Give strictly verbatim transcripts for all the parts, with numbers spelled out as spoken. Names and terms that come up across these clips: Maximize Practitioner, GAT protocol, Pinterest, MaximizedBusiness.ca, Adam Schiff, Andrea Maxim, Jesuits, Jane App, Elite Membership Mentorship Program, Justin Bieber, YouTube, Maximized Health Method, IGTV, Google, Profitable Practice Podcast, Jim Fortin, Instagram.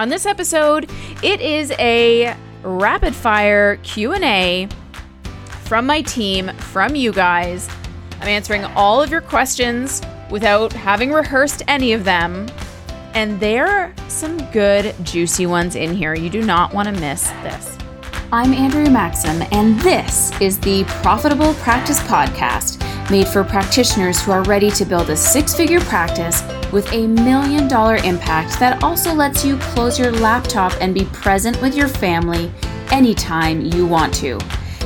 On this episode, it is a rapid fire Q and A from my team, from you guys. I'm answering all of your questions without having rehearsed any of them. And there are some good, juicy ones in here. You do not want to miss this. I'm Andrea Maxim, and this is the Profitable Practice Podcast, made for practitioners who are ready to build a six-figure practice with a million-dollar impact that also lets you close your laptop and be present with your family anytime you want to.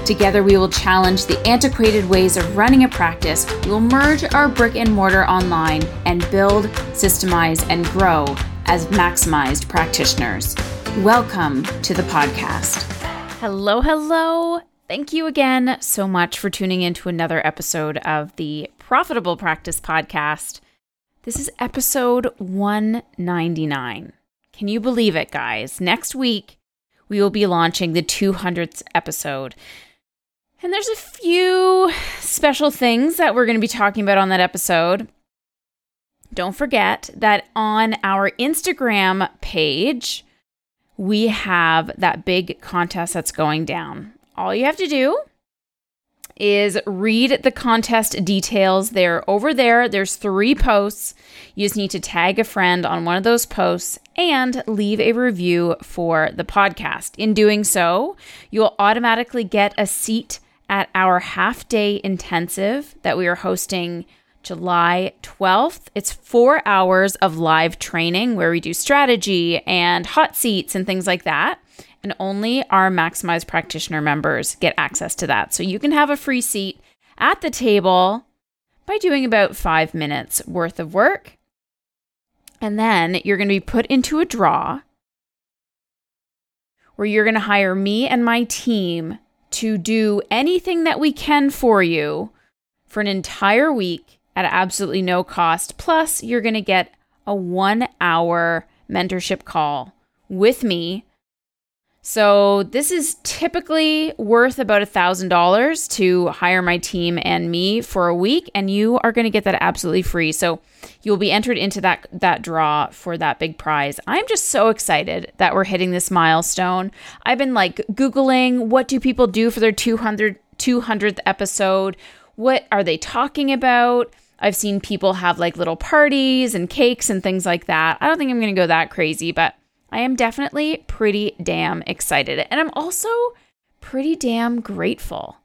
Together, we will challenge the antiquated ways of running a practice. We will merge our brick and mortar online and build, systemize, and grow as maximized practitioners. Welcome to the podcast. Hello, hello. Thank you again so much for tuning in to another episode of the Profitable Practice Podcast. This is episode one ninety-nine. Can you believe it, guys? Next week, we will be launching the two hundredth episode. And there's a few special things that we're going to be talking about on that episode. Don't forget that on our Instagram page, we have that big contest that's going down. All you have to do is read the contest details. They're over there. There's three posts. You just need to tag a friend on one of those posts and leave a review for the podcast. In doing so, you'll automatically get a seat at our half-day intensive that we are hosting July twelfth. It's four hours of live training where we do strategy and hot seats and things like that. And only our Maximized Practitioner members get access to that. So you can have a free seat at the table by doing about five minutes worth of work. And then you're going to be put into a draw where you're going to hire me and my team to do anything that we can for you for an entire week at absolutely no cost. Plus, you're going to get a one-hour mentorship call with me. So this is typically worth about one thousand dollars to hire my team and me for a week, and you are going to get that absolutely free. So you'll be entered into that that draw for that big prize. I'm just so excited that we're hitting this milestone. I've been like Googling, what do people do for their two hundredth episode? What are they talking about? I've seen people have like little parties and cakes and things like that. I don't think I'm going to go that crazy, but I am definitely pretty damn excited. And I'm also pretty damn grateful.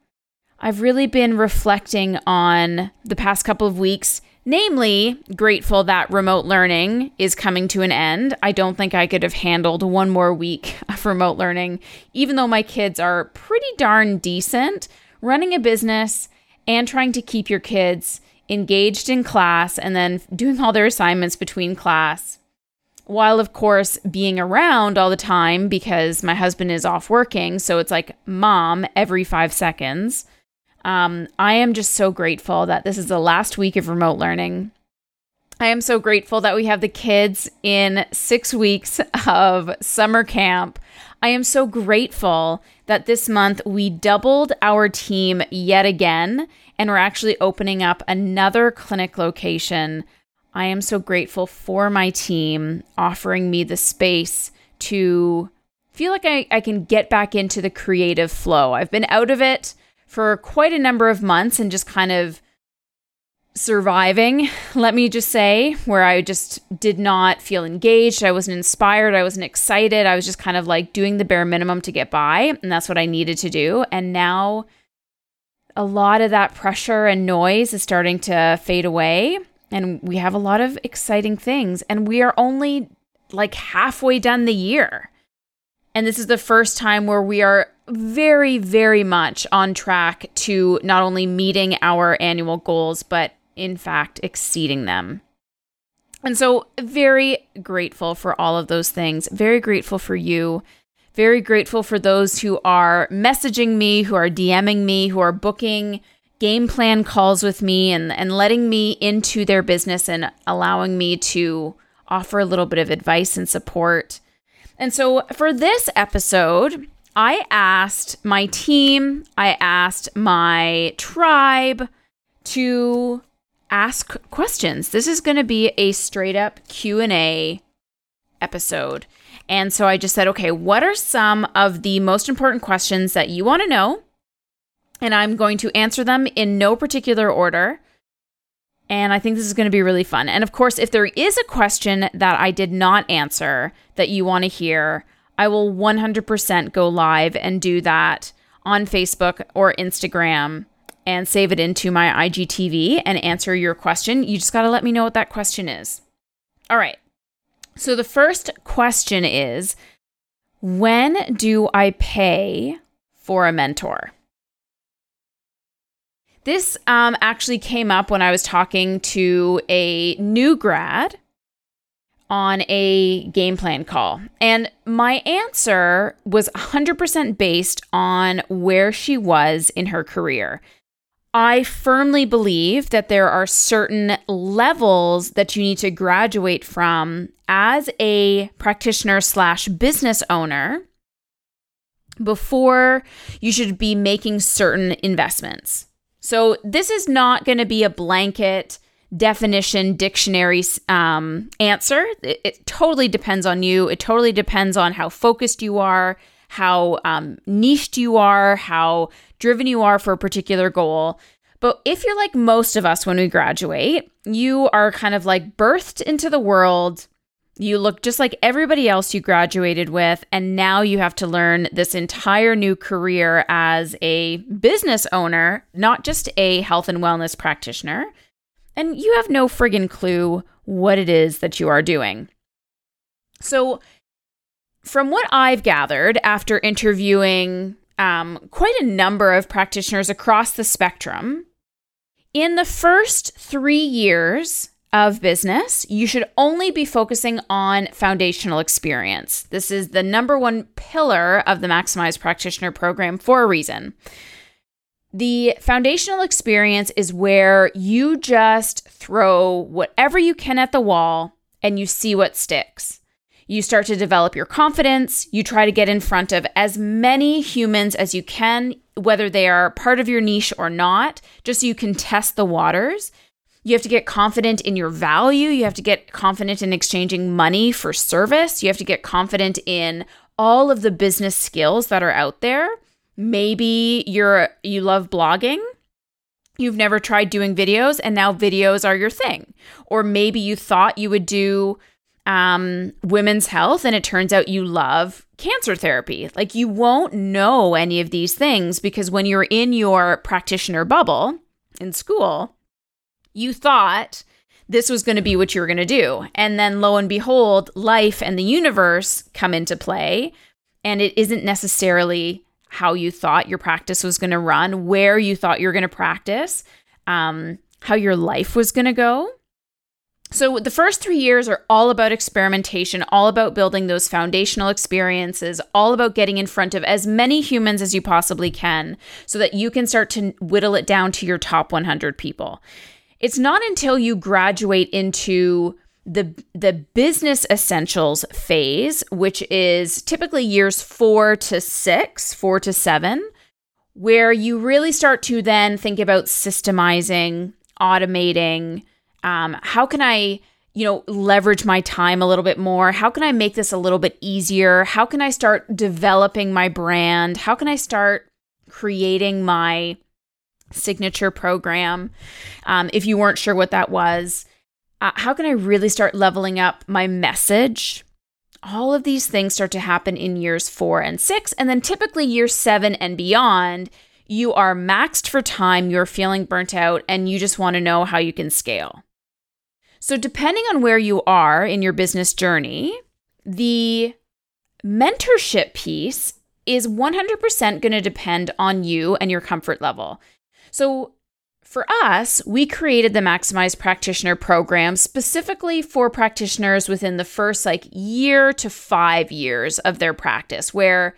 I've really been reflecting on the past couple of weeks, namely grateful that remote learning is coming to an end. I don't think I could have handled one more week of remote learning, even though my kids are pretty darn decent. Running a business and trying to keep your kids engaged in class and then doing all their assignments between class, while, of course, being around all the time because my husband is off working, so it's like mom every five seconds. Um, I am just so grateful that this is the last week of remote learning. I am so grateful that we have the kids in six weeks of summer camp. I am so grateful that this month we doubled our team yet again, and we're actually opening up another clinic location. I am so grateful for my team offering me the space to feel like I, I can get back into the creative flow. I've been out of it for quite a number of months and just kind of surviving, let me just say, where I just did not feel engaged. I wasn't inspired. I wasn't excited. I was just kind of like doing the bare minimum to get by, and that's what I needed to do. And now a lot of that pressure and noise is starting to fade away. And we have a lot of exciting things, and we are only like halfway done the year. And this is the first time where we are very, very much on track to not only meeting our annual goals, but in fact, exceeding them. And so very grateful for all of those things. Very grateful for you. Very grateful for those who are messaging me, who are DMing me, who are booking game plan calls with me and, and letting me into their business and allowing me to offer a little bit of advice and support. And so for this episode, I asked my team, I asked my tribe to ask questions. This is going to be a straight up Q and A episode. And so I just said, okay, what are some of the most important questions that you want to know? And I'm going to answer them in no particular order. And I think this is going to be really fun. And of course, if there is a question that I did not answer that you want to hear, I will one hundred percent go live and do that on Facebook or Instagram and save it into my I G T V and answer your question. You just got to let me know what that question is. All right. So the first question is, when do I pay for a mentor? This um, actually came up when I was talking to a new grad on a game plan call. And my answer was one hundred percent based on where she was in her career. I firmly believe that there are certain levels that you need to graduate from as a practitioner slash business owner before you should be making certain investments. So this is not going to be a blanket definition dictionary um, answer. It, it totally depends on you. It totally depends on how focused you are, how um, niched you are, how driven you are for a particular goal. But if you're like most of us when we graduate, you are kind of like birthed into the world. You look just like everybody else you graduated with, and now you have to learn this entire new career as a business owner, not just a health and wellness practitioner, and you have no friggin' clue what it is that you are doing. So from what I've gathered after interviewing um, quite a number of practitioners across the spectrum, in the first three years of business, you should only be focusing on foundational experience. This is the number one pillar of the Maximize Practitioner program for a reason. The foundational experience is where you just throw whatever you can at the wall and you see what sticks. You start to develop your confidence. You try to get in front of as many humans as you can, whether they are part of your niche or not, just so you can test the waters. You have to get confident in your value. You have to get confident in exchanging money for service. You have to get confident in all of the business skills that are out there. Maybe you're you love blogging. You've never tried doing videos, and now videos are your thing. Or maybe you thought you would do um, women's health, and it turns out you love cancer therapy. Like, you won't know any of these things because when you're in your practitioner bubble in school, you thought this was going to be what you were going to do. And then lo and behold, life and the universe come into play. And it isn't necessarily how you thought your practice was going to run, where you thought you were going to practice, um, how your life was going to go. So the first three years are all about experimentation, all about building those foundational experiences, all about getting in front of as many humans as you possibly can so that you can start to whittle it down to your top one hundred people. It's not until you graduate into the the business essentials phase, which is typically years four to six, four to seven, where you really start to then think about systemizing, automating. Um, how can I, you know, leverage my time a little bit more? How can I make this a little bit easier? How can I start developing my brand? How can I start creating my signature program, um, if you weren't sure what that was? Uh, how can I really start leveling up my message? All of these things start to happen in years four and six, and then typically year seven and beyond, you are maxed for time, you're feeling burnt out, and you just want to know how you can scale. So depending on where you are in your business journey, the mentorship piece is one hundred percent going to depend on you and your comfort level. So for us, we created the Maximize Practitioner program specifically for practitioners within the first like year to five years of their practice, where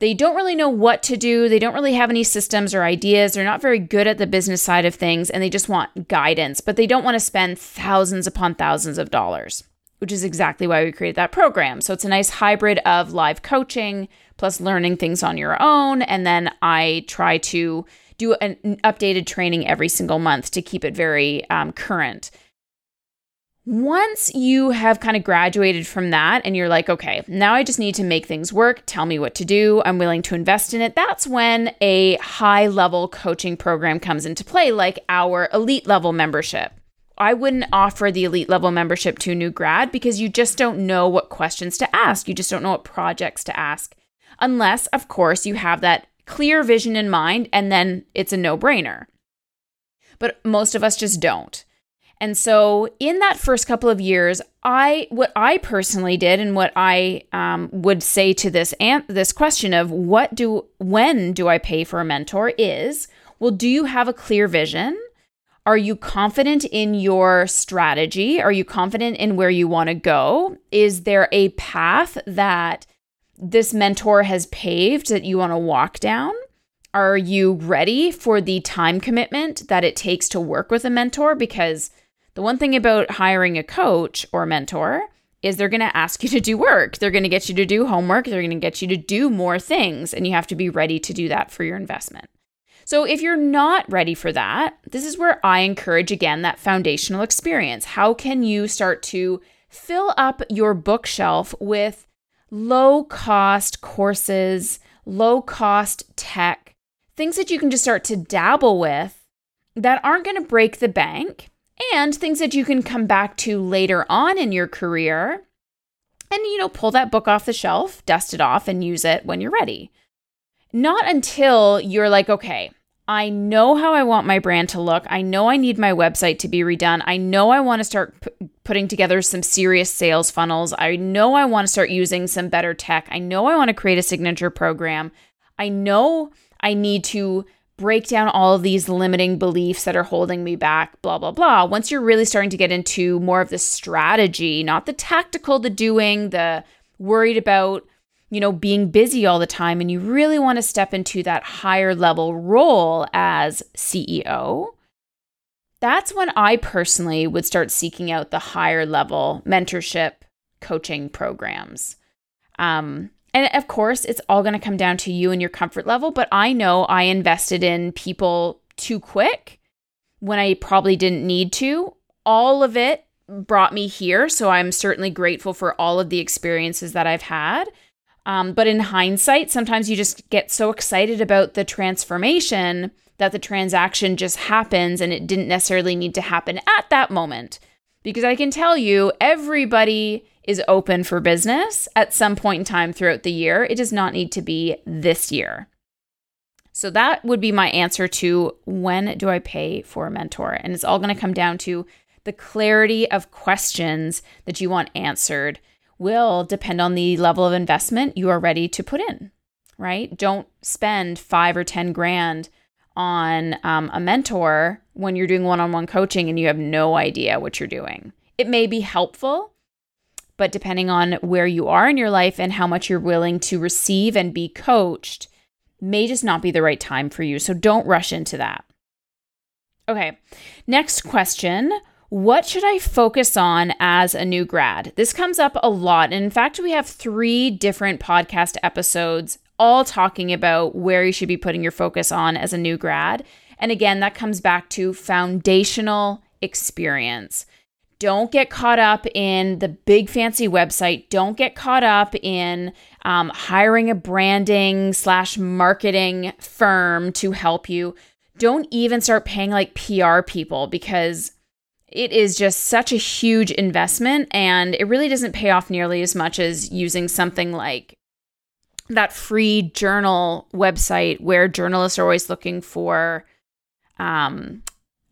they don't really know what to do. They don't really have any systems or ideas. They're not very good at the business side of things, and they just want guidance, but they don't want to spend thousands upon thousands of dollars, which is exactly why we created that program. So it's a nice hybrid of live coaching plus learning things on your own. And then I try to do an updated training every single month to keep it very um, current. Once you have kind of graduated from that and you're like, okay, now I just need to make things work. Tell me what to do. I'm willing to invest in it. That's when a high level coaching program comes into play, like our elite level membership. I wouldn't offer the elite level membership to a new grad because you just don't know what questions to ask. You just don't know what projects to ask. Unless, of course, you have that clear vision in mind, and then it's a no-brainer. But most of us just don't. And so in that first couple of years, I what I personally did and what I um, would say to this an- this question of what do when do I pay for a mentor is, well, do you have a clear vision? Are you confident in your strategy? Are you confident in where you want to go? Is there a path that this mentor has paved that you want to walk down? Are you ready for the time commitment that it takes to work with a mentor? Because the one thing about hiring a coach or a mentor is they're going to ask you to do work. They're going to get you to do homework. They're going to get you to do more things, and you have to be ready to do that for your investment. So if you're not ready for that, this is where I encourage, again, that foundational experience. How can you start to fill up your bookshelf with low-cost courses, low-cost tech, things that you can just start to dabble with that aren't going to break the bank, and things that you can come back to later on in your career and, you know, pull that book off the shelf, dust it off, and use it when you're ready. Not until you're like, okay, I know how I want my brand to look. I know I need my website to be redone. I know I want to start p- putting together some serious sales funnels. I know I want to start using some better tech. I know I want to create a signature program. I know I need to break down all of these limiting beliefs that are holding me back, blah, blah, blah. Once you're really starting to get into more of the strategy, not the tactical, the doing, the worried about, you know, being busy all the time, and you really want to step into that higher level role as C E O, that's when I personally would start seeking out the higher level mentorship coaching programs. Um, and of course, it's all going to come down to you and your comfort level, but I know I invested in people too quick when I probably didn't need to. All of it brought me here, so I'm certainly grateful for all of the experiences that I've had. Um, but in hindsight, sometimes you just get so excited about the transformation that the transaction just happens, and it didn't necessarily need to happen at that moment. Because I can tell you, everybody is open for business at some point in time throughout the year. It does not need to be this year. So that would be my answer to when do I pay for a mentor? And it's all going to come down to the clarity of questions that you want answered will depend on the level of investment you are ready to put in, right? Don't spend five or ten grand on um, a mentor when you're doing one-on-one coaching and you have no idea what you're doing. It may be helpful, but depending on where you are in your life and how much you're willing to receive and be coached, may just not be the right time for you. So don't rush into that. Okay, next question. What should I focus on as a new grad? This comes up a lot. And in fact, we have three different podcast episodes all talking about where you should be putting your focus on as a new grad. And again, that comes back to foundational experience. Don't get caught up in the big fancy website. Don't get caught up in um, hiring a branding slash marketing firm to help you. Don't even start paying like P R people, because it is just such a huge investment, and it really doesn't pay off nearly as much as using something like that free journal website where journalists are always looking for um,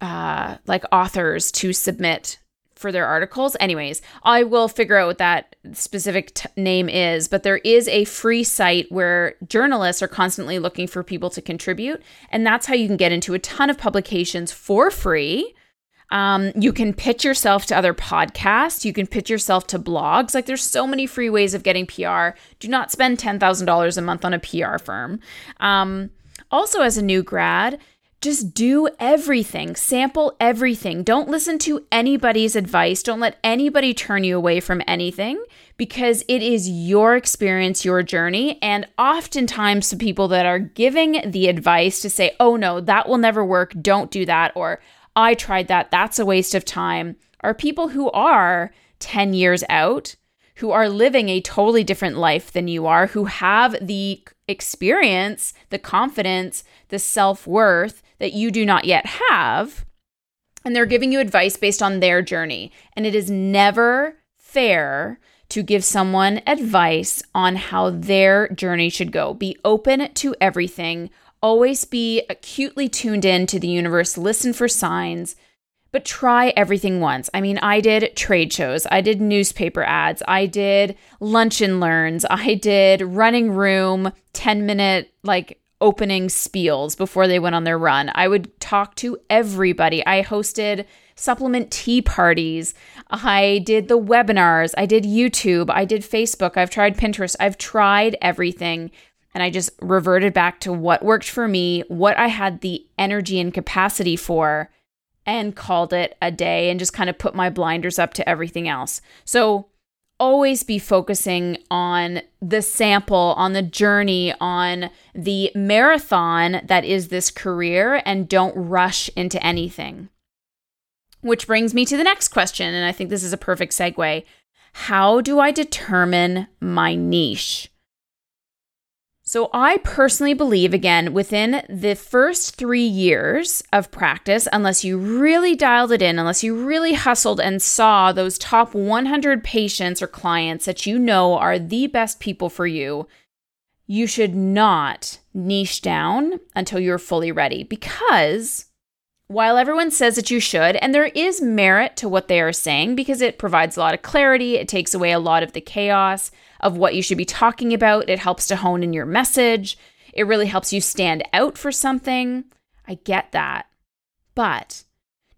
uh, like authors to submit for their articles. Anyways, I will figure out what that specific t- name is, but there is a free site where journalists are constantly looking for people to contribute, and that's how you can get into a ton of publications for free. Um, you can pitch yourself to other podcasts. You can pitch yourself to blogs. Like, there's so many free ways of getting P R. Do not spend ten thousand dollars a month on a P R firm. Um, also, as a new grad, just do everything. Sample everything. Don't listen to anybody's advice. Don't let anybody turn you away from anything, because it is your experience, your journey. And oftentimes, the people that are giving the advice to say, oh no, that will never work. Don't do that. Or I tried that. That's a waste of time. are people who are ten years out, who are living a totally different life than you are, who have the experience, the confidence, the self-worth that you do not yet have. And they're giving you advice based on their journey. And it is never fair to give someone advice on how their journey should go. Be open to everything. Always be acutely tuned in to the universe. Listen for signs. But try everything once. I mean, I did trade shows. I did newspaper ads. I did lunch and learns. I did running room, ten minute like opening spiels before they went on their run. I would talk to everybody. I hosted supplement tea parties. I did the webinars. I did YouTube. I did Facebook. I've tried Pinterest. I've tried everything. And I just reverted back to what worked for me, what I had the energy and capacity for, and called it a day and just kind of put my blinders up to everything else. So always be focusing on the sample, on the journey, on the marathon that is this career, and don't rush into anything. Which brings me to the next question, and I think this is a perfect segue. How do I determine my niche? So I personally believe, again, within the first three years of practice, unless you really dialed it in, unless you really hustled and saw those top one hundred patients or clients that you know are the best people for you, you should not niche down until you're fully ready. Because while everyone says that you should, and there is merit to what they are saying because it provides a lot of clarity, it takes away a lot of the chaos of what you should be talking about, it helps to hone in your message, it really helps you stand out for something. I get that. But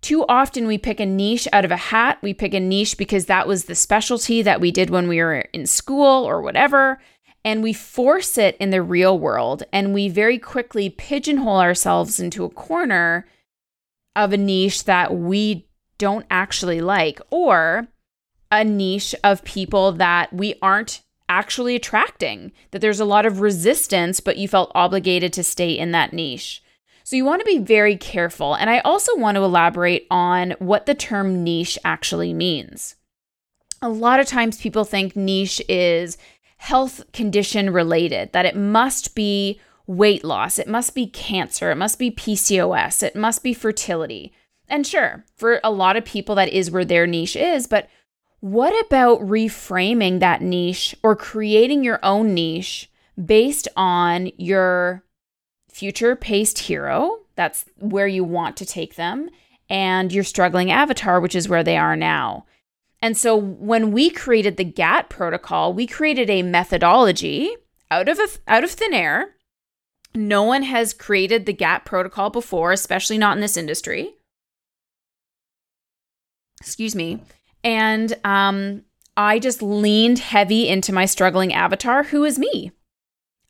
too often we pick a niche out of a hat, we pick a niche because that was the specialty that we did when we were in school or whatever, and we force it in the real world, and we very quickly pigeonhole ourselves into a corner of a niche that we don't actually like, or a niche of people that we aren't actually attracting, that there's a lot of resistance, but you felt obligated to stay in that niche. So you want to be very careful. And I also want to elaborate on what the term niche actually means. A lot of times people think niche is health condition related, that it must be weight loss, it must be cancer, it must be P C O S, it must be fertility. And sure, for a lot of people that is where their niche is, but what about reframing that niche or creating your own niche based on your future-paced hero, that's where you want to take them, and your struggling avatar, which is where they are now. And so when we created the G A T protocol, we created a methodology out of a, out of thin air. No one has created the G A T protocol before, especially not in this industry. Excuse me. And um, I just leaned heavy into my struggling avatar, who is me.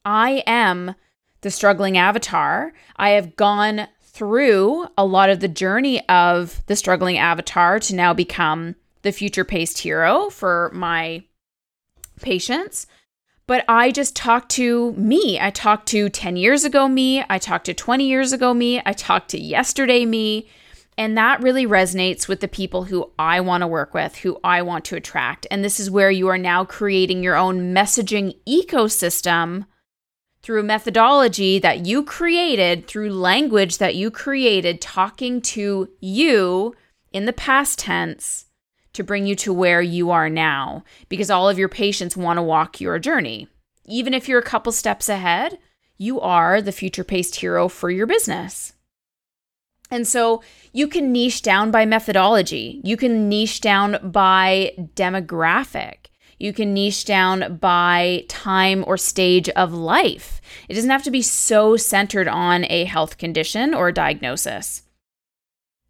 I am the struggling avatar. I have gone through a lot of the journey of the struggling avatar to now become the future-paced hero for my patients. But I just talked to me. I talked to ten years ago me. I talked to twenty years ago me. I talked to yesterday me. And that really resonates with the people who I want to work with, who I want to attract. And this is where you are now creating your own messaging ecosystem through methodology that you created, through language that you created, talking to you in the past tense, to bring you to where you are now, because all of your patients want to walk your journey. Even if you're a couple steps ahead, you are the future-paced hero for your business. And so you can niche down by methodology. You can niche down by demographic. You can niche down by time or stage of life. It doesn't have to be so centered on a health condition or a diagnosis.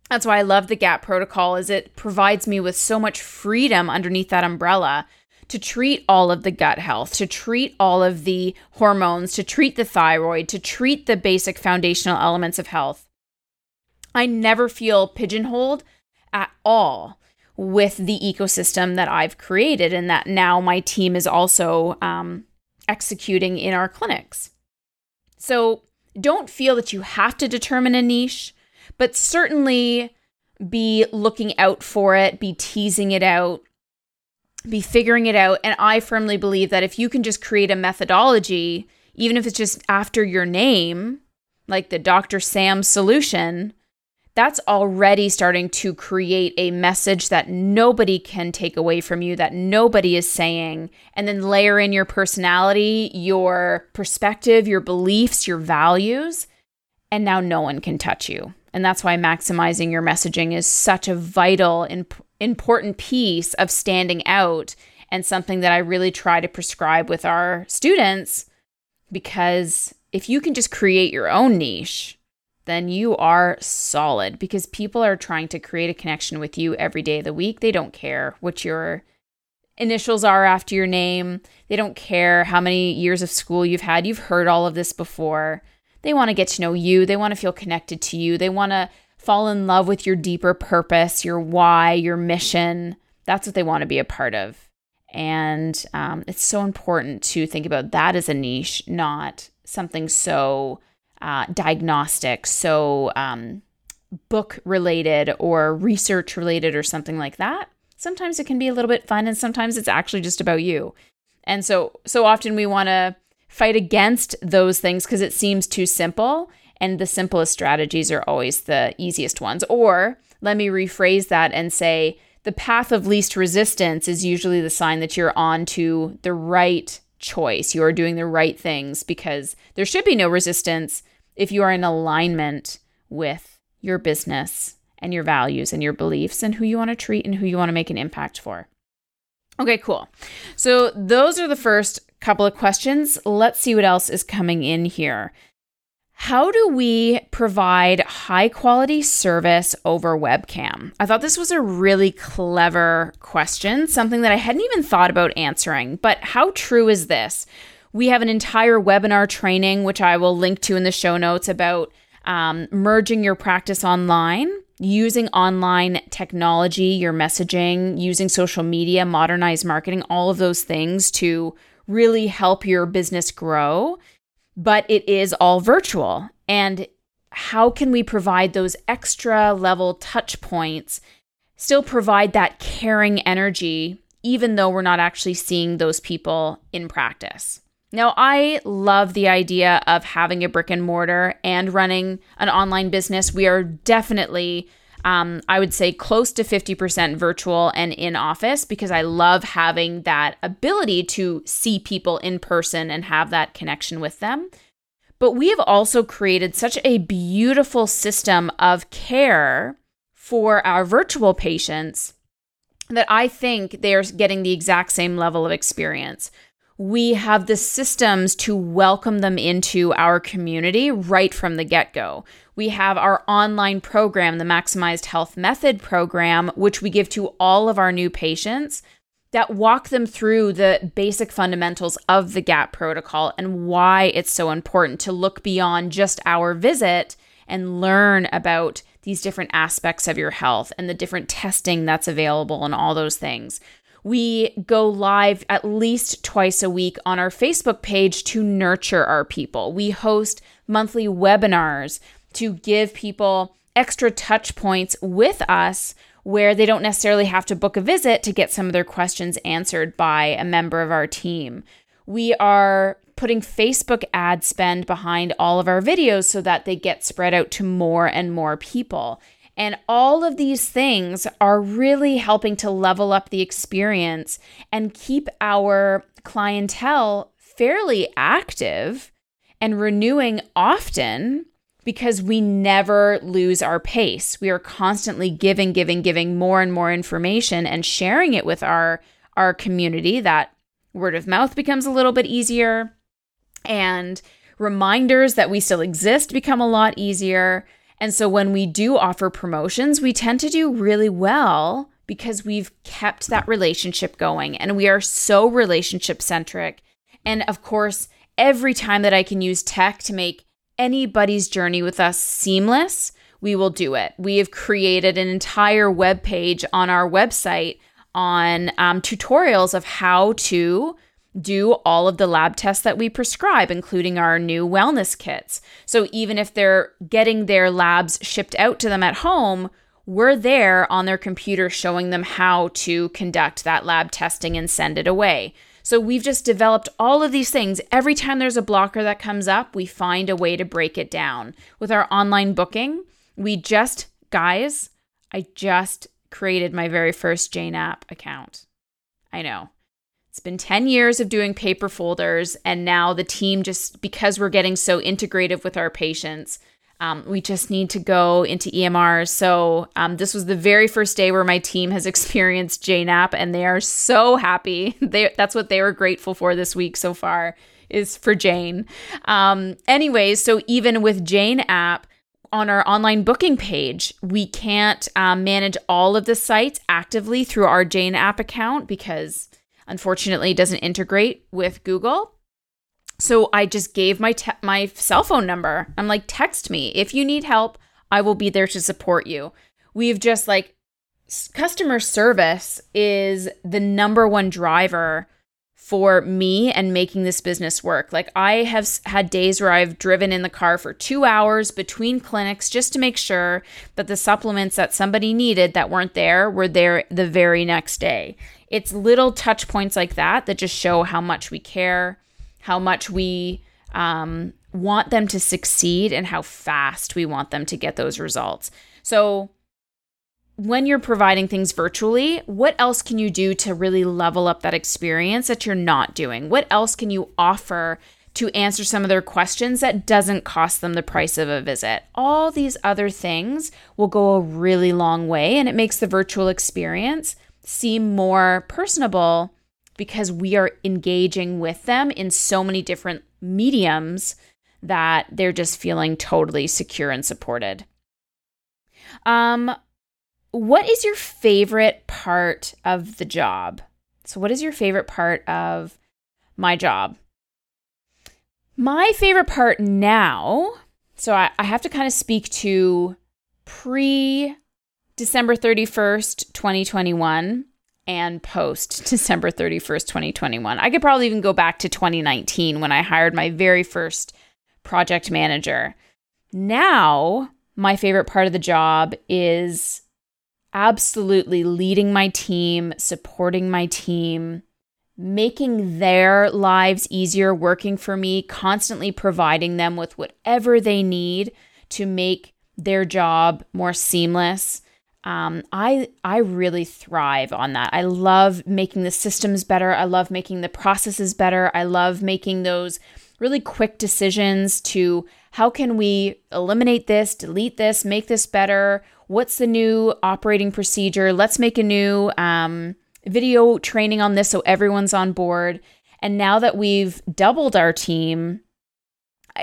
That's why I love the G A T protocol, is it provides me with so much freedom underneath that umbrella to treat all of the gut health, to treat all of the hormones, to treat the thyroid, to treat the basic foundational elements of health. I never feel pigeonholed at all with the ecosystem that I've created and that now my team is also um, executing in our clinics. So don't feel that you have to determine a niche. But certainly be looking out for it, be teasing it out, be figuring it out. And I firmly believe that if you can just create a methodology, even if it's just after your name, like the Doctor Sam solution, that's already starting to create a message that nobody can take away from you, that nobody is saying, and then layer in your personality, your perspective, your beliefs, your values, and now no one can touch you. And that's why maximizing your messaging is such a vital, imp- important piece of standing out, and something that I really try to prescribe with our students, because if you can just create your own niche, then you are solid, because people are trying to create a connection with you every day of the week. They don't care what your initials are after your name. They don't care how many years of school you've had. You've heard all of this before. They want to get to know you. They want to feel connected to you. They want to fall in love with your deeper purpose, your why, your mission. That's what they want to be a part of. And um, it's so important to think about that as a niche, not something so uh, diagnostic, so um, book-related or research-related or something like that. Sometimes it can be a little bit fun, and sometimes it's actually just about you. And so, so often we want to fight against those things because it seems too simple, and the simplest strategies are always the easiest ones. Or let me rephrase that and say the path of least resistance is usually the sign that you're on to the right choice. You are doing the right things, because there should be no resistance if you are in alignment with your business and your values and your beliefs and who you want to treat and who you want to make an impact for. Okay, cool. So those are the first couple of questions. Let's see what else is coming in here. How do we provide high quality service over webcam? I thought this was a really clever question, something that I hadn't even thought about answering, but how true is this? We have an entire webinar training, which I will link to in the show notes, about um, merging your practice online, using online technology, your messaging, using social media, modernized marketing, all of those things to really help your business grow. But it is all virtual. And how can we provide those extra level touch points, still provide that caring energy, even though we're not actually seeing those people in practice? Now, I love the idea of having a brick and mortar and running an online business. We are definitely, um, I would say, close to fifty percent virtual and in office, because I love having that ability to see people in person and have that connection with them. But we have also created such a beautiful system of care for our virtual patients that I think they're getting the exact same level of experience. We have the systems to welcome them into our community right from the get-go. We have our online program, the Maximized Health Method program, which we give to all of our new patients, that walk them through the basic fundamentals of the GAT protocol and why it's so important to look beyond just our visit and learn about these different aspects of your health and the different testing that's available and all those things. We go live at least twice a week on our Facebook page to nurture our people. We host monthly webinars to give people extra touch points with us where they don't necessarily have to book a visit to get some of their questions answered by a member of our team. We are putting Facebook ad spend behind all of our videos so that they get spread out to more and more people. And all of these things are really helping to level up the experience and keep our clientele fairly active and renewing often, because we never lose our pace. We are constantly giving, giving, giving more and more information and sharing it with our, our community. That word of mouth becomes a little bit easier, and reminders that we still exist become a lot easier. And so when we do offer promotions, we tend to do really well because we've kept that relationship going, and we are so relationship centric. And of course, every time that I can use tech to make anybody's journey with us seamless, we will do it. We have created an entire web page on our website on um, tutorials of how to do all of the lab tests that we prescribe, including our new wellness kits. So even if they're getting their labs shipped out to them at home, we're there on their computer showing them how to conduct that lab testing and send it away. So we've just developed all of these things. Every time there's a blocker that comes up, we find a way to break it down. With our online booking, we just, guys, I just created my very first Jane App account. I know. It's been ten years of doing paper folders, and now the team just, because we're getting so integrative with our patients, um, we just need to go into E M Rs. So um, this was the very first day where my team has experienced Jane App, and they are so happy. They, that's what they were grateful for this week so far, is for Jane. Um, anyways, so even with Jane App, on our online booking page, we can't um, manage all of the sites actively through our Jane App account because unfortunately it doesn't integrate with Google. So I just gave my te- my cell phone number. I'm like, text me. If you need help, I will be there to support you. We've just like, customer service is the number one driver for me and making this business work. Like, I have had days where I've driven in the car for two hours between clinics just to make sure that the supplements that somebody needed that weren't there were there the very next day. It's little touch points like that that just show how much we care, how much we um, want them to succeed, and how fast we want them to get those results. So when you're providing things virtually, what else can you do to really level up that experience that you're not doing? What else can you offer to answer some of their questions that doesn't cost them the price of a visit? All these other things will go a really long way, and it makes the virtual experience seem more personable because we are engaging with them in so many different mediums that they're just feeling totally secure and supported. Um. What is your favorite part of the job? So what is your favorite part of my job? My favorite part now, so I, I have to kind of speak to pre-December thirty-first, twenty twenty-one and post-December thirty-first, twenty twenty-one. I could probably even go back to twenty nineteen when I hired my very first project manager. Now, my favorite part of the job is absolutely leading my team, supporting my team, making their lives easier, working for me, constantly providing them with whatever they need to make their job more seamless. Um, I I really thrive on that. I love making the systems better. I love making the processes better. I love making those really quick decisions to how can we eliminate this, delete this, make this better. What's the new operating procedure? Let's make a new um, video training on this so everyone's on board. And now that we've doubled our team,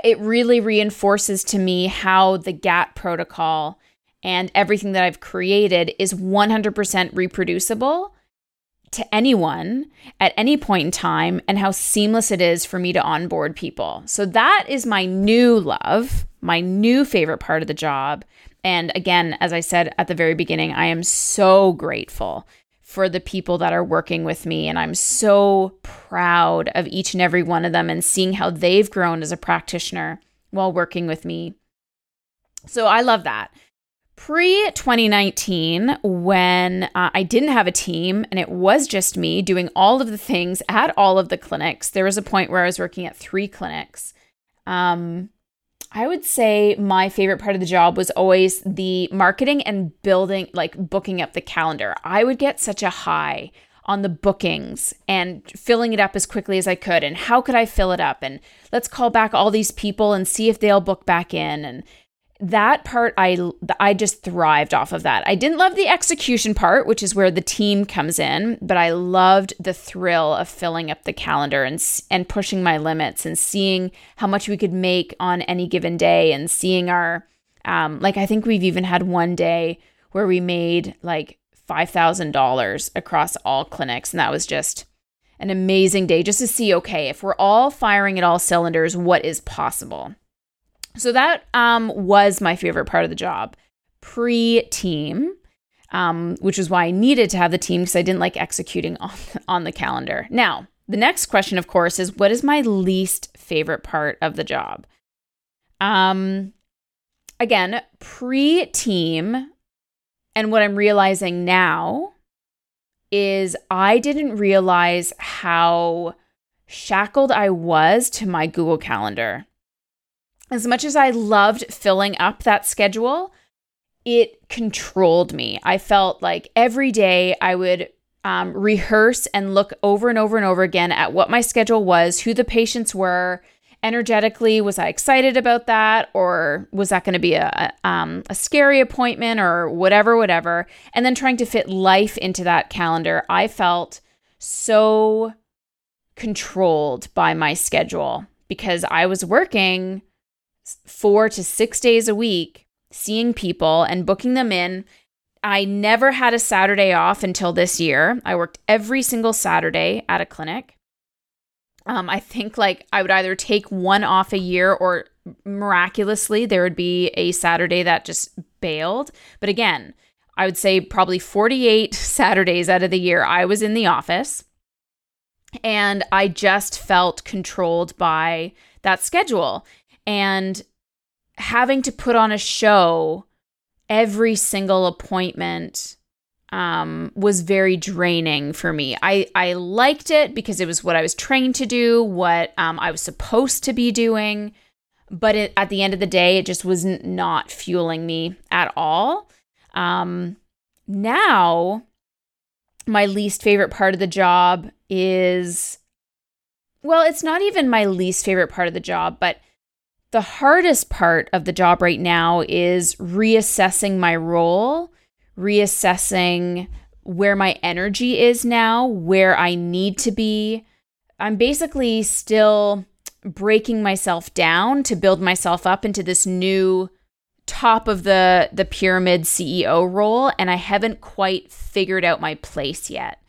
it really reinforces to me how the G A T protocol and everything that I've created is one hundred percent reproducible to anyone at any point in time, and how seamless it is for me to onboard people. So that is my new love, my new favorite part of the job. And again, as I said at the very beginning, I am so grateful for the people that are working with me, and I'm so proud of each and every one of them and seeing how they've grown as a practitioner while working with me. So I love that. Pre-twenty nineteen, when uh, I didn't have a team and it was just me doing all of the things at all of the clinics, there was a point where I was working at three clinics. Um, I would say my favorite part of the job was always the marketing and building, like booking up the calendar. I would get such a high on the bookings and filling it up as quickly as I could, and how could I fill it up, and let's call back all these people and see if they'll book back in. And that part, I, I just thrived off of that. I didn't love the execution part, which is where the team comes in, but I loved the thrill of filling up the calendar and and pushing my limits and seeing how much we could make on any given day, and seeing our, um, like I think we've even had one day where we made like five thousand dollars across all clinics, and that was just an amazing day just to see, okay, if we're all firing at all cylinders, what is possible? So that um, was my favorite part of the job, pre-team, um, which is why I needed to have the team, because I didn't like executing on, on the calendar. Now, the next question, of course, is what is my least favorite part of the job? Um, again, pre-team, And what I'm realizing now is I didn't realize how shackled I was to my Google Calendar. As much as I loved filling up that schedule, it controlled me. I felt like every day I would um, rehearse and look over and over and over again at what my schedule was, who the patients were, energetically, was I excited about that, or was that going to be a um, a scary appointment, or whatever, whatever. And then trying to fit life into that calendar, I felt so controlled by my schedule because I was working four to six days a week, seeing people and booking them in. I never had a Saturday off until this year. I worked every single Saturday at a clinic. Um, I think like I would either take one off a year, or miraculously there would be a Saturday that just bailed. But again, I would say probably forty-eight Saturdays out of the year I was in the office, and I just felt controlled by that schedule and having to put on a show every single appointment. Um, was very draining for me. I, I liked it because it was what I was trained to do, what um, I was supposed to be doing. But it, at the end of the day, it just was not fueling me at all. Um, now, my least favorite part of the job is, well, it's not even my least favorite part of the job, but the hardest part of the job right now is reassessing my role, reassessing where my energy is now, where I need to be. I'm basically still breaking myself down to build myself up into this new top of the, the pyramid C E O role, and I haven't quite figured out my place yet.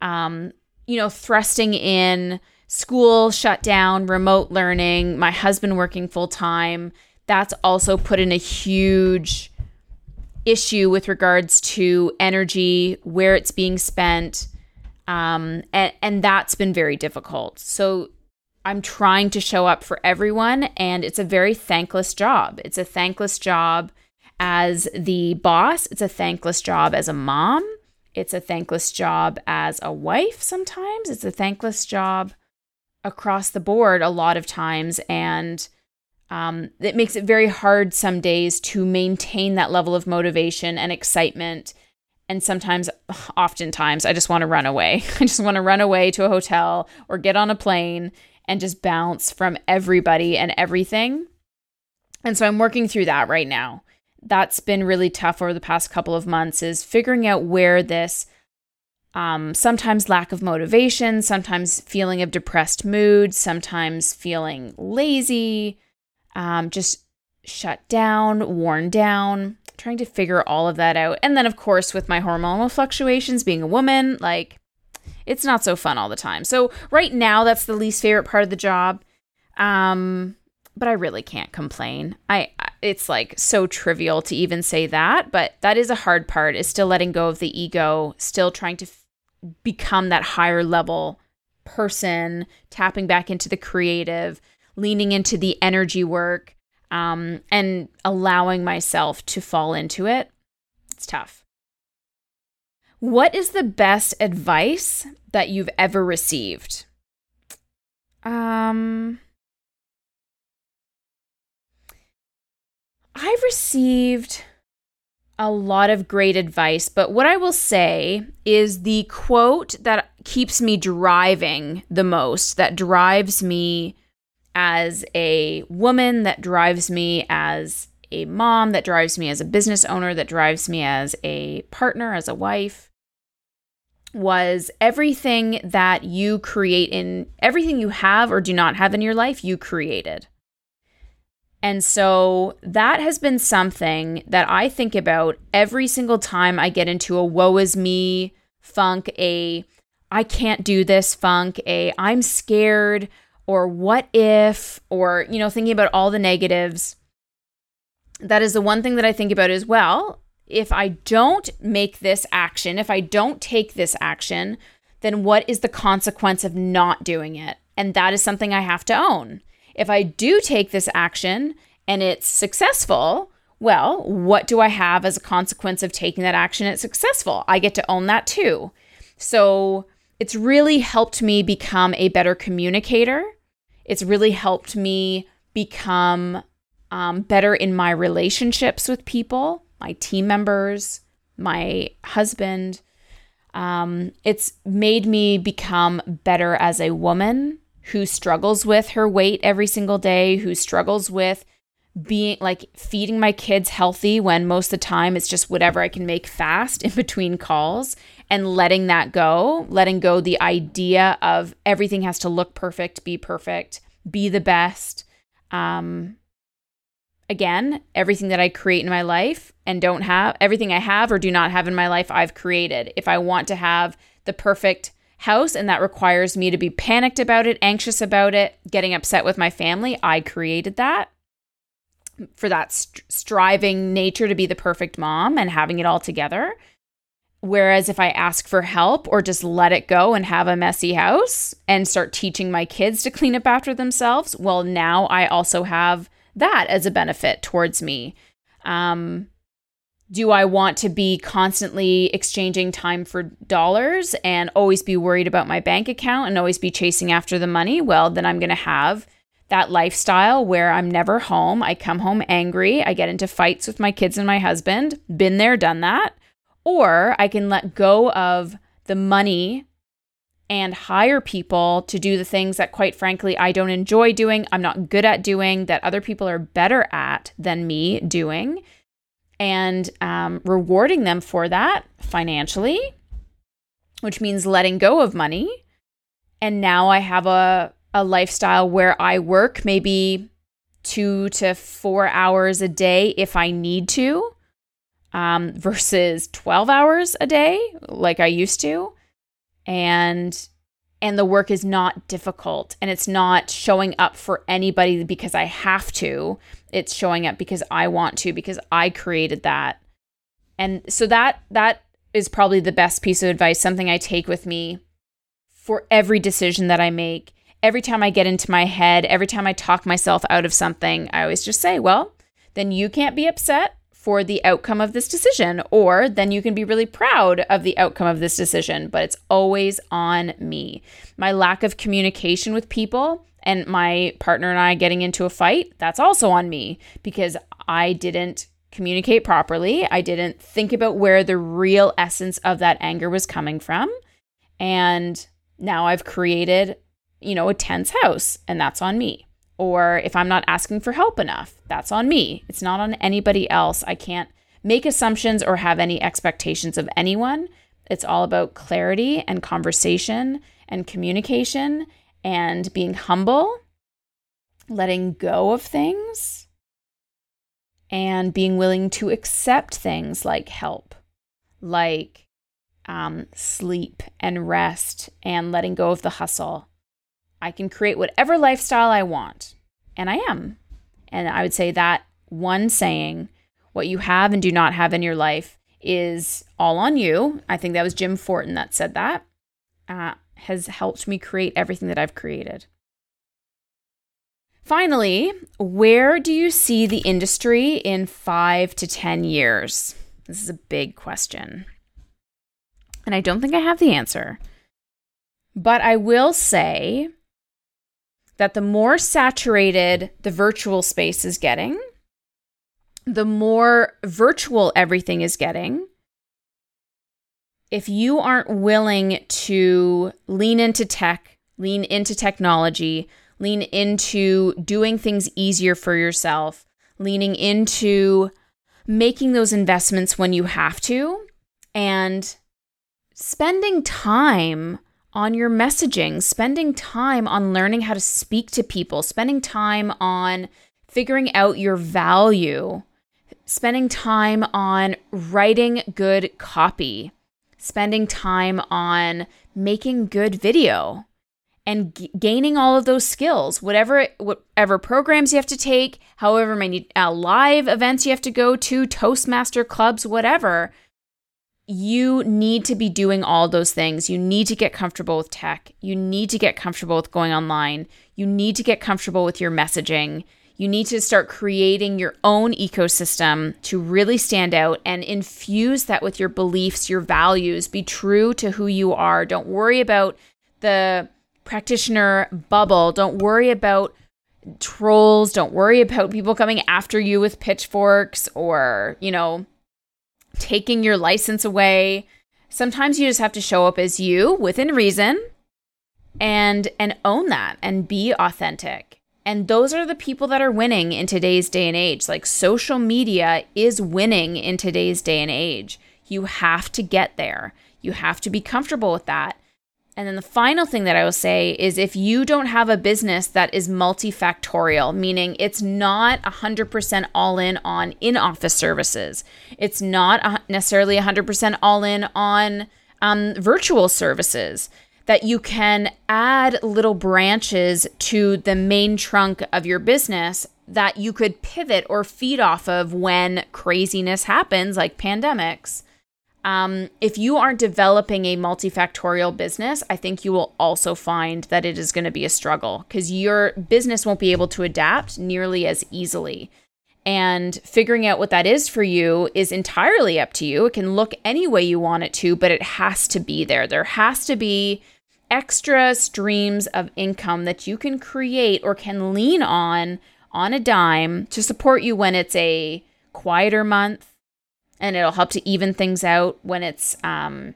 Um, you know, thrusting in school shutdown, remote learning, my husband working full-time, that's also put in a huge issue with regards to energy, where it's being spent, um, and, and that's been very difficult. So I'm trying to show up for everyone, and it's a very thankless job. It's a thankless job as the boss. It's a thankless job as a mom. It's a thankless job as a wife sometimes. It's a thankless job across the board a lot of times, and Um, it makes it very hard some days to maintain that level of motivation and excitement. And sometimes, oftentimes, I just want to run away. I just want to run away to a hotel or get on a plane and just bounce from everybody and everything. And so I'm working through that right now. That's been really tough over the past couple of months, is figuring out where this um, sometimes lack of motivation, sometimes feeling of depressed mood, sometimes feeling lazy, Um, just shut down, worn down, trying to figure all of that out. And then, of course, with my hormonal fluctuations, being a woman, like, it's not so fun all the time. So right now, that's the least favorite part of the job. Um, but I really can't complain. I it's like so trivial to even say that, but that is a hard part, is still letting go of the ego, still trying to f- become that higher level person, tapping back into the creative, leaning into the energy work, um, and allowing myself to fall into it. It's tough. What is the best advice that you've ever received? Um, I've received a lot of great advice, but what I will say is the quote that keeps me driving the most, that drives me as a woman, that drives me as a mom, that drives me as a business owner, that drives me as a partner, as a wife, was everything that you create in, everything you have or do not have in your life, you created. And so that has been something that I think about every single time I get into a woe is me funk, a I can't do this funk, a I'm scared, or what if, or, you know, thinking about all the negatives. That is the one thing that I think about as well. If I don't make this action, if I don't take this action, then what is the consequence of not doing it? And that is something I have to own. If I do take this action and it's successful, Well, what do I have as a consequence of taking that action? It's successful. I get to own that too. So it's really helped me become a better communicator. It's really helped me become um, better in my relationships with people, my team members, my husband. Um, it's made me become better as a woman who struggles with her weight every single day, who struggles with being like feeding my kids healthy when most of the time it's just whatever I can make fast in between calls, and letting that go, letting go the idea of everything has to look perfect, be perfect, be the best. Um, again, everything that I create in my life and don't have, everything I have or do not have in my life, I've created. If I want to have the perfect house and that requires me to be panicked about it, anxious about it, getting upset with my family, I created that. For that st- striving nature to be the perfect mom and having it all together. Whereas if I ask for help or just let it go and have a messy house and start teaching my kids to clean up after themselves, well, now I also have that as a benefit towards me. Um, do I want to be constantly exchanging time for dollars and always be worried about my bank account and always be chasing after the money? Well, then I'm going to have that lifestyle where I'm never home, I come home angry, I get into fights with my kids and my husband, been there, done that. Or I can let go of the money and hire people to do the things that, quite frankly, I don't enjoy doing, I'm not good at doing, that other people are better at than me doing, and um, rewarding them for that financially, which means letting go of money. And now I have a a lifestyle where I work maybe two to four hours a day if I need to, um, versus twelve hours a day like I used to. And and the work is not difficult, and it's not showing up for anybody because I have to. It's showing up because I want to, because I created that. And so that that is probably the best piece of advice, something I take with me for every decision that I make. Every time I get into my head, every time I talk myself out of something, I always just say, well, then you can't be upset for the outcome of this decision, or then you can be really proud of the outcome of this decision, but it's always on me. My lack of communication with people and my partner and I getting into a fight, that's also on me because I didn't communicate properly. I didn't think about where the real essence of that anger was coming from. And now I've created, you know, a tense house, and that's on me. Or if I'm not asking for help enough, that's on me. It's not on anybody else. I can't make assumptions or have any expectations of anyone. It's all about clarity and conversation and communication and being humble, letting go of things, and being willing to accept things like help, like um, sleep and rest, and letting go of the hustle. I can create whatever lifestyle I want, and I am. And I would say that one saying, what you have and do not have in your life is all on you. I think that was Jim Fortin that said that, uh, has helped me create everything that I've created. Finally, where do you see the industry in five to ten years? This is a big question, and I don't think I have the answer. But I will say that the more saturated the virtual space is getting, the more virtual everything is getting, if you aren't willing to lean into tech, lean into technology, lean into doing things easier for yourself, leaning into making those investments when you have to, and spending time on your messaging, spending time on learning how to speak to people, spending time on figuring out your value, spending time on writing good copy, spending time on making good video, and g- gaining all of those skills, whatever whatever programs you have to take, however many uh, live events you have to go to, Toastmaster clubs, whatever. You need to be doing all those things. You need to get comfortable with tech. You need to get comfortable with going online. You need to get comfortable with your messaging. You need to start creating your own ecosystem to really stand out and infuse that with your beliefs, your values. Be true to who you are. Don't worry about the practitioner bubble. Don't worry about trolls. Don't worry about people coming after you with pitchforks or, you know, taking your license away. Sometimes you just have to show up as you within reason and and own that and be authentic. And those are the people that are winning in today's day and age. Like, social media is winning in today's day and age. You have to get there. You have to be comfortable with that. And then the final thing that I will say is, if you don't have a business that is multifactorial, meaning it's not one hundred percent all in on in-office services, it's not necessarily one hundred percent all in on um, virtual services, that you can add little branches to the main trunk of your business that you could pivot or feed off of when craziness happens, like pandemics. Um, if you aren't developing a multifactorial business, I think you will also find that it is going to be a struggle because your business won't be able to adapt nearly as easily. And figuring out what that is for you is entirely up to you. It can look any way you want it to, but it has to be there. There has to be extra streams of income that you can create or can lean on on a dime to support you when it's a quieter month. And it'll help to even things out when it's, um,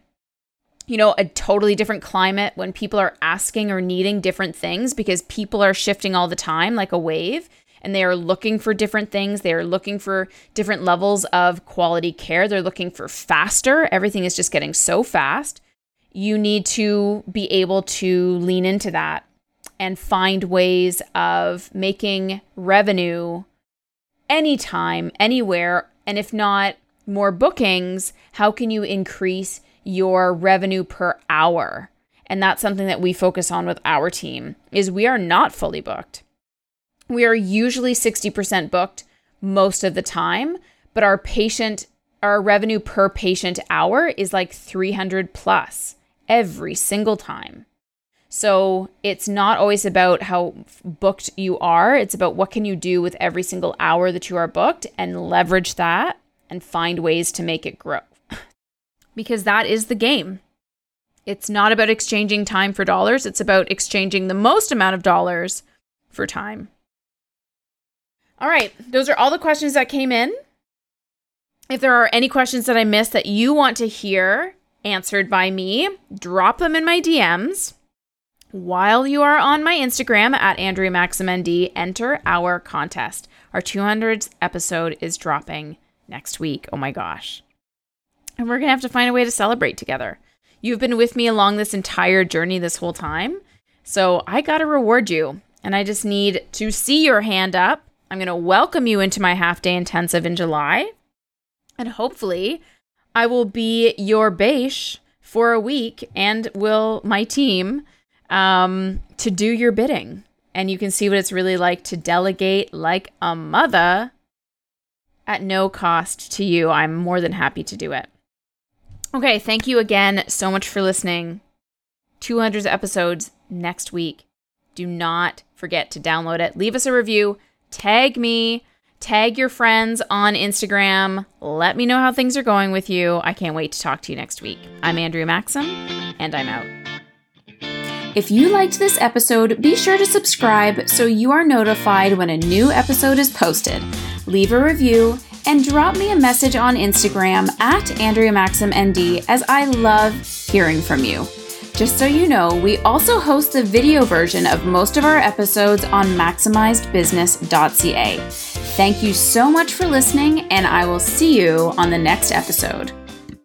you know, a totally different climate, when people are asking or needing different things, because people are shifting all the time like a wave, and they are looking for different things. They are looking for different levels of quality care. They're looking for faster. Everything is just getting so fast. You need to be able to lean into that and find ways of making revenue anytime, anywhere, and if not more bookings, how can you increase your revenue per hour? And that's something that we focus on with our team, is we are not fully booked. We are usually sixty percent booked most of the time, but our patient, our revenue per patient hour is like three hundred plus every single time. So it's not always about how booked you are. It's about what can you do with every single hour that you are booked and leverage that and find ways to make it grow. Because that is the game. It's not about exchanging time for dollars. It's about exchanging the most amount of dollars for time. All right. Those are all the questions that came in. If there are any questions that I missed that you want to hear answered by me, drop them in my D Ms. While you are on my Instagram at Andrea Maxim N D, enter our contest. Our two hundredth episode is dropping next week. Oh my gosh. And we're going to have to find a way to celebrate together. You've been with me along this entire journey this whole time. So I got to reward you. And I just need to see your hand up. I'm going to welcome you into my half day intensive in July. And hopefully I will be your beige for a week and will my team um, to do your bidding. And you can see what it's really like to delegate like a mother at no cost to you. I'm more than happy to do it. Okay, thank you again so much for listening. two hundred episodes next week. Do not forget to download it. Leave us a review. Tag me. Tag your friends on Instagram. Let me know how things are going with you. I can't wait to talk to you next week. I'm Andrea Maxim, and I'm out. If you liked this episode, be sure to subscribe so you are notified when a new episode is posted. Leave a review, and drop me a message on Instagram at Andrea Maxim N D, as I love hearing from you. Just so you know, we also host the video version of most of our episodes on Maximized Business dot C A. Thank you so much for listening, and I will see you on the next episode.